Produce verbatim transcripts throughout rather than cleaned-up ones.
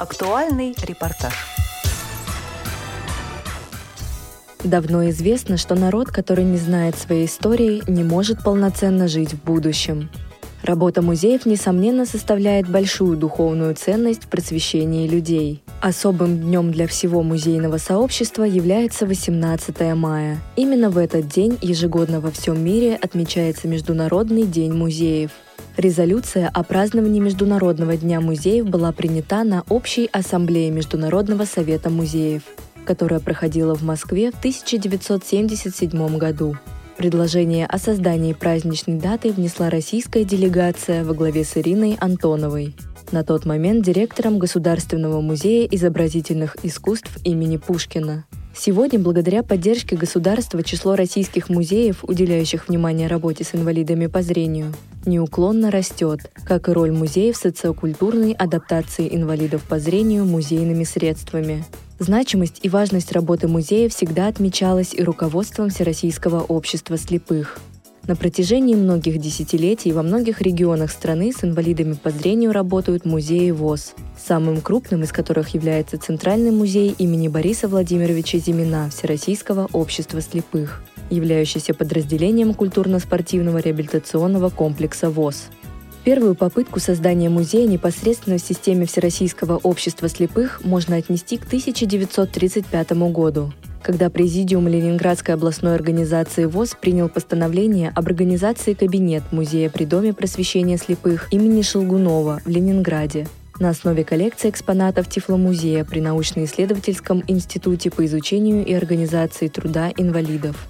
Актуальный репортаж. Давно известно, что народ, который не знает своей истории, не может полноценно жить в будущем. Работа музеев, несомненно, составляет большую духовную ценность в просвещении людей. Особым днем для всего музейного сообщества является восемнадцатое мая. Именно в этот день ежегодно во всем мире отмечается Международный день музеев. Резолюция о праздновании Международного дня музеев была принята на Общей ассамблее Международного совета музеев, которая проходила в Москве в тысяча девятьсот семьдесят седьмом году. Предложение о создании праздничной даты внесла российская делегация во главе с Ириной Антоновой, на тот момент директором Государственного музея изобразительных искусств имени Пушкина. Сегодня, благодаря поддержке государства, число российских музеев, уделяющих внимание работе с инвалидами по зрению, неуклонно растет, как и роль музеев в социокультурной адаптации инвалидов по зрению музейными средствами. Значимость и важность работы музея всегда отмечалась и руководством Всероссийского общества слепых. На протяжении многих десятилетий во многих регионах страны с инвалидами по зрению работают музеи ВОС, самым крупным из которых является Центральный музей имени Бориса Владимировича Зимина Всероссийского общества слепых, являющийся подразделением культурно-спортивного реабилитационного комплекса ВОС. Первую попытку создания музея непосредственно в системе Всероссийского общества слепых можно отнести к тысяча девятьсот тридцать пятому году, когда Президиум Ленинградской областной организации ВОС принял постановление об организации кабинет музея при Доме просвещения слепых имени Шелгунова в Ленинграде на основе коллекции экспонатов Тифломузея при научно-исследовательском институте по изучению и организации труда инвалидов.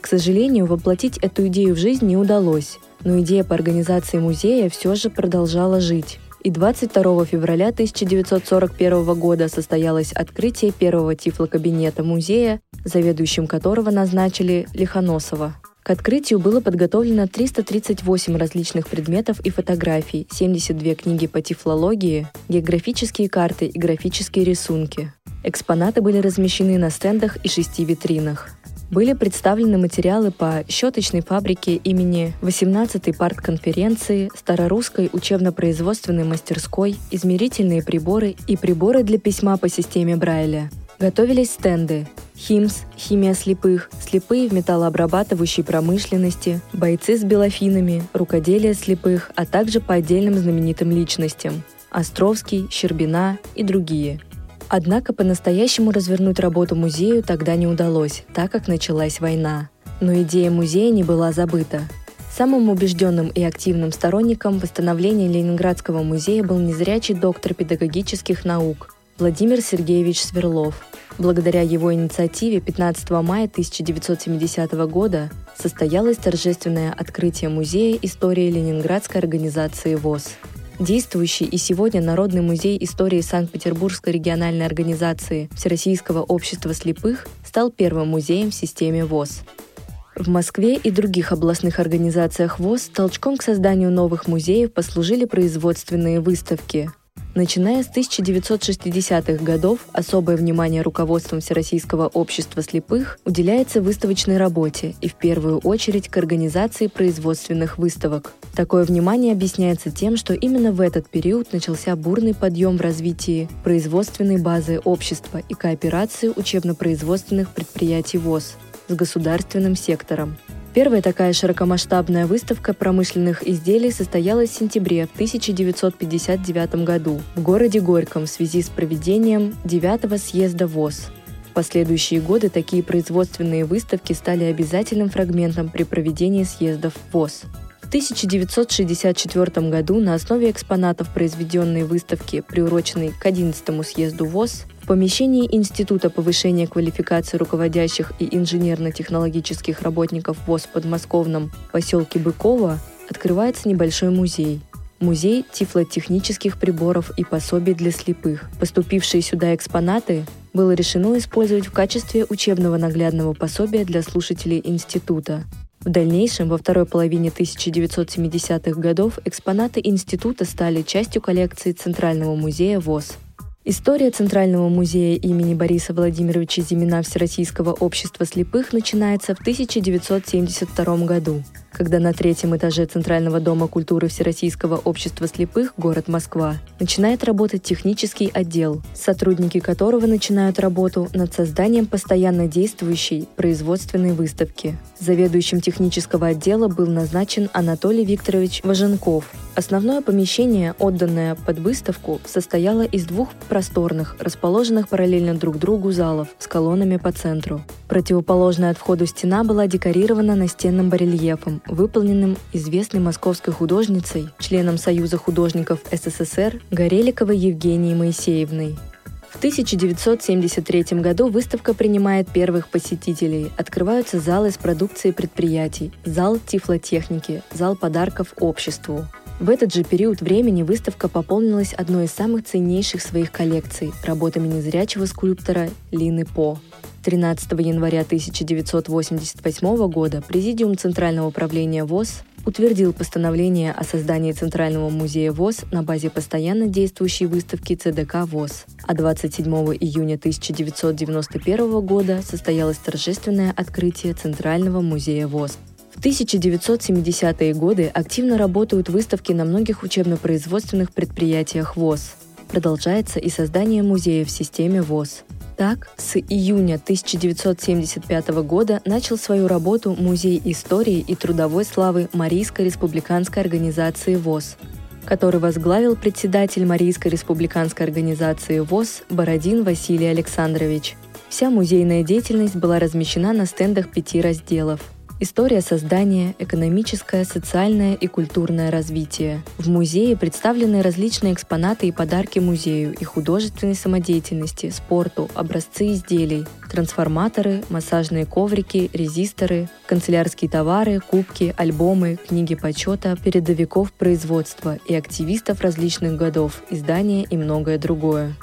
К сожалению, воплотить эту идею в жизнь не удалось, но идея по организации музея все же продолжала жить. И двадцать второго февраля тысяча девятьсот сорок первого года состоялось открытие первого тифлокабинета музея, заведующим которого назначили Лиханосова. К открытию было подготовлено триста тридцать восемь различных предметов и фотографий, семьдесят две книги по тифлологии, географические карты и графические рисунки. Экспонаты были размещены на стендах и шести витринах. Были представлены материалы по щеточной фабрике имени восемнадцатой партконференции, старорусской учебно-производственной мастерской, измерительные приборы и приборы для письма по системе Брайля. Готовились стенды «Химс», «Химия слепых», «Слепые в металлообрабатывающей промышленности», «Бойцы с белофинами», «Рукоделие слепых», а также по отдельным знаменитым личностям – Островский, Щербина и другие. Однако по-настоящему развернуть работу музею тогда не удалось, так как началась война. Но идея музея не была забыта. Самым убежденным и активным сторонником восстановления Ленинградского музея был незрячий доктор педагогических наук Владимир Сергеевич Сверлов. Благодаря его инициативе пятнадцатого мая тысяча девятьсот семидесятого года состоялось торжественное открытие Музея истории Ленинградской организации ВОС. Действующий и сегодня Народный музей истории Санкт-Петербургской региональной организации Всероссийского общества слепых стал первым музеем в системе ВОС. В Москве и других областных организациях ВОС толчком к созданию новых музеев послужили производственные выставки. Начиная с тысяча девятьсот шестидесятых годов особое внимание руководством Всероссийского общества слепых уделяется выставочной работе и в первую очередь к организации производственных выставок. Такое внимание объясняется тем, что именно в этот период начался бурный подъем в развитии производственной базы общества и кооперации учебно-производственных предприятий ВОС с государственным сектором. Первая такая широкомасштабная выставка промышленных изделий состоялась в сентябре в тысяча девятьсот пятьдесят девятом году в городе Горьком в связи с проведением девятого съезда ВОС. В последующие годы такие производственные выставки стали обязательным фрагментом при проведении съездов ВОС. В тысяча девятьсот шестьдесят четвёртом году на основе экспонатов произведенной выставки, приуроченной к одиннадцатому съезду ВОС, в помещении Института повышения квалификации руководящих и инженерно-технологических работников ВОС в подмосковном поселке Быково открывается небольшой музей. Музей тифлотехнических приборов и пособий для слепых. Поступившие сюда экспонаты было решено использовать в качестве учебного наглядного пособия для слушателей института. В дальнейшем, во второй половине тысяча девятьсот семидесятых годов, экспонаты института стали частью коллекции Центрального музея ВОС. История Центрального музея имени Бориса Владимировича Зимина Всероссийского общества слепых начинается в тысяча девятьсот семьдесят втором году, когда на третьем этаже Центрального дома культуры Всероссийского общества слепых город Москва начинает работать технический отдел, сотрудники которого начинают работу над созданием постоянно действующей производственной выставки. Заведующим технического отдела был назначен Анатолий Викторович Важенков. Основное помещение, отданное под выставку, состояло из двух просторных, расположенных параллельно друг другу залов с колоннами по центру. Противоположная от входу стена была декорирована настенным барельефом, выполненным известной московской художницей, членом Союза художников СССР Гореликовой Евгенией Моисеевной. В тысяча девятьсот семьдесят третьем году выставка принимает первых посетителей. Открываются залы с продукцией предприятий, зал тифлотехники, зал подарков обществу. В этот же период времени выставка пополнилась одной из самых ценнейших своих коллекций – работами незрячего скульптора Лины По. тринадцатого января тысяча девятьсот восемьдесят восьмого года Президиум Центрального управления ВОС утвердил постановление о создании Центрального музея ВОС на базе постоянно действующей выставки ЦДК ВОС, а двадцать седьмого июня тысяча девятьсот девяносто первого года состоялось торжественное открытие Центрального музея ВОС. В тысяча девятьсот семидесятые годы активно работают выставки на многих учебно-производственных предприятиях ВОС. Продолжается и создание музея в системе ВОС. Так, с июня тысяча девятьсот семьдесят пятого года начал свою работу Музей истории и трудовой славы Марийской республиканской организации ВОС, который возглавил председатель Марийской республиканской организации ВОС Бородин Василий Александрович. Вся музейная деятельность была размещена на стендах пяти разделов: история создания, экономическое, социальное и культурное развитие. В музее представлены различные экспонаты и подарки музею и художественной самодеятельности, спорту, образцы изделий, трансформаторы, массажные коврики, резисторы, канцелярские товары, кубки, альбомы, книги почета, передовиков производства и активистов различных годов, издания и многое другое.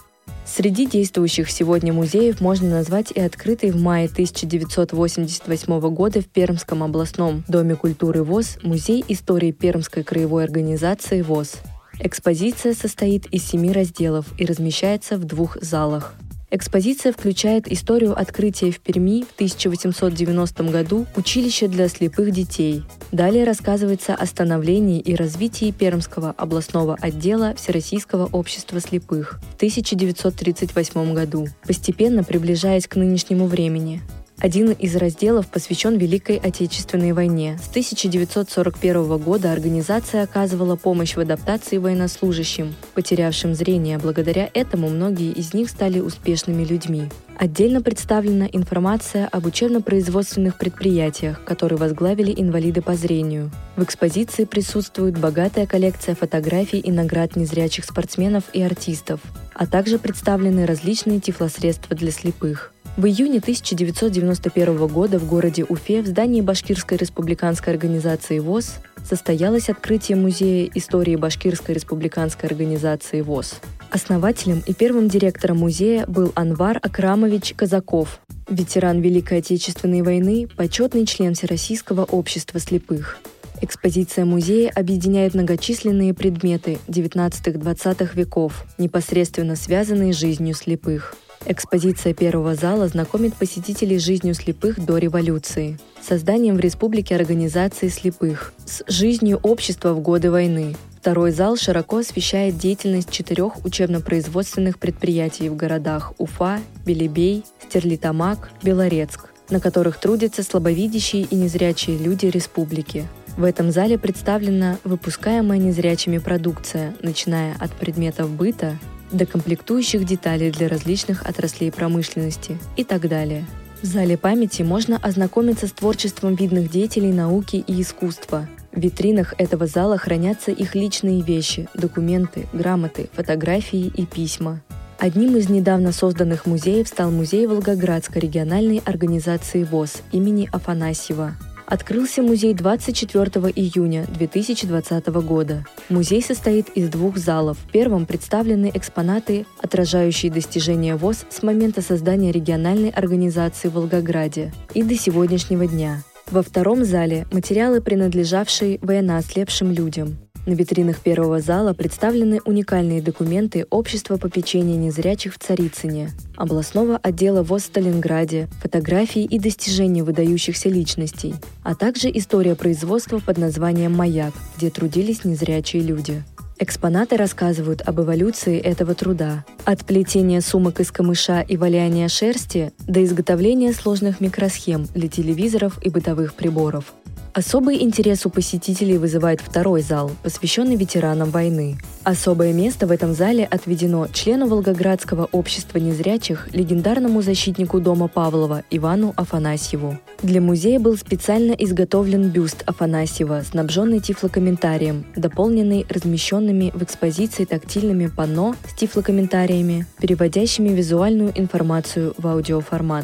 Среди действующих сегодня музеев можно назвать и открытый в мае тысяча девятьсот восемьдесят восьмого года в Пермском областном доме культуры ВОС Музей истории Пермской краевой организации ВОС. Экспозиция состоит из семи разделов и размещается в двух залах. Экспозиция включает историю открытия в Перми в тысяча восемьсот девяностом году училища для слепых детей. Далее рассказывается о становлении и развитии Пермского областного отдела Всероссийского общества слепых в тысяча девятьсот тридцать восьмом году, постепенно приближаясь к нынешнему времени. Один из разделов посвящен Великой Отечественной войне. С тысяча девятьсот сорок первого года организация оказывала помощь в адаптации военнослужащим, потерявшим зрение. Благодаря этому многие из них стали успешными людьми. Отдельно представлена информация об учебно-производственных предприятиях, которые возглавили инвалиды по зрению. В экспозиции присутствует богатая коллекция фотографий и наград незрячих спортсменов и артистов, а также представлены различные тифлосредства для слепых. В июне тысяча девятьсот девяносто первого года в городе Уфе в здании Башкирской республиканской организации ВОС состоялось открытие Музея истории Башкирской республиканской организации ВОС. Основателем и первым директором музея был Анвар Акрамович Казаков, ветеран Великой Отечественной войны, почетный член Всероссийского общества слепых. Экспозиция музея объединяет многочисленные предметы девятнадцатого-двадцатого веков, непосредственно связанные с жизнью слепых. Экспозиция первого зала знакомит посетителей с жизнью слепых до революции, созданием в республике организации слепых, с жизнью общества в годы войны. Второй зал широко освещает деятельность четырех учебно-производственных предприятий в городах Уфа, Белебей, Стерлитамак, Белорецк, на которых трудятся слабовидящие и незрячие люди республики. В этом зале представлена выпускаемая незрячими продукция, начиная от предметов быта до комплектующих деталей для различных отраслей промышленности и так далее. В зале памяти можно ознакомиться с творчеством видных деятелей науки и искусства. В витринах этого зала хранятся их личные вещи, документы, грамоты, фотографии и письма. Одним из недавно созданных музеев стал музей Волгоградской региональной организации ВОС имени Афанасьева. Открылся музей двадцать четвертого июня две тысячи двадцатого года. Музей состоит из двух залов. В первом представлены экспонаты, отражающие достижения ВОС с момента создания региональной организации в Волгограде и до сегодняшнего дня. Во втором зале – материалы, принадлежавшие военноослепшим людям. На витринах первого зала представлены уникальные документы Общества попечения незрячих в Царицыне, областного отдела ВОЗ в Сталинграде, фотографии и достижения выдающихся личностей, а также история производства под названием «Маяк», где трудились незрячие люди. Экспонаты рассказывают об эволюции этого труда. От плетения сумок из камыша и валяния шерсти до изготовления сложных микросхем для телевизоров и бытовых приборов. Особый интерес у посетителей вызывает второй зал, посвященный ветеранам войны. Особое место в этом зале отведено члену Волгоградского общества незрячих, легендарному защитнику дома Павлова Ивану Афанасьеву. Для музея был специально изготовлен бюст Афанасьева, снабженный тифлокомментарием, дополненный размещенными в экспозиции тактильными панно с тифлокомментариями, переводящими визуальную информацию в аудиоформат.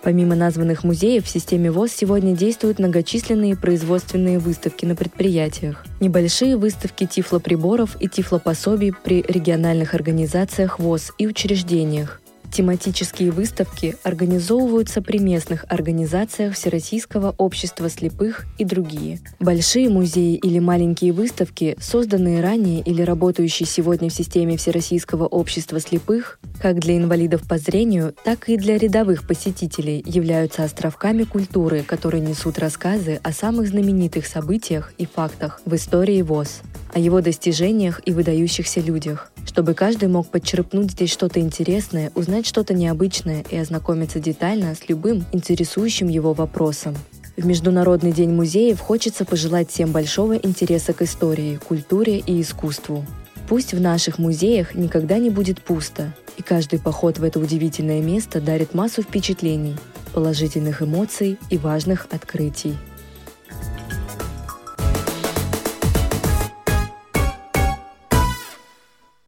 Помимо названных музеев, в системе ВОЗ сегодня действуют многочисленные производственные выставки на предприятиях, небольшие выставки тифлоприборов и тифлопособий при региональных организациях ВОЗ и учреждениях. Тематические выставки организовываются при местных организациях Всероссийского общества слепых и другие. Большие музеи или маленькие выставки, созданные ранее или работающие сегодня в системе Всероссийского общества слепых, как для инвалидов по зрению, так и для рядовых посетителей, являются островками культуры, которые несут рассказы о самых знаменитых событиях и фактах в истории ВОС, о его достижениях и выдающихся людях, чтобы каждый мог подчерпнуть здесь что-то интересное, узнать что-то необычное и ознакомиться детально с любым интересующим его вопросом. В Международный день музеев хочется пожелать всем большого интереса к истории, культуре и искусству. Пусть в наших музеях никогда не будет пусто, и каждый поход в это удивительное место дарит массу впечатлений, положительных эмоций и важных открытий.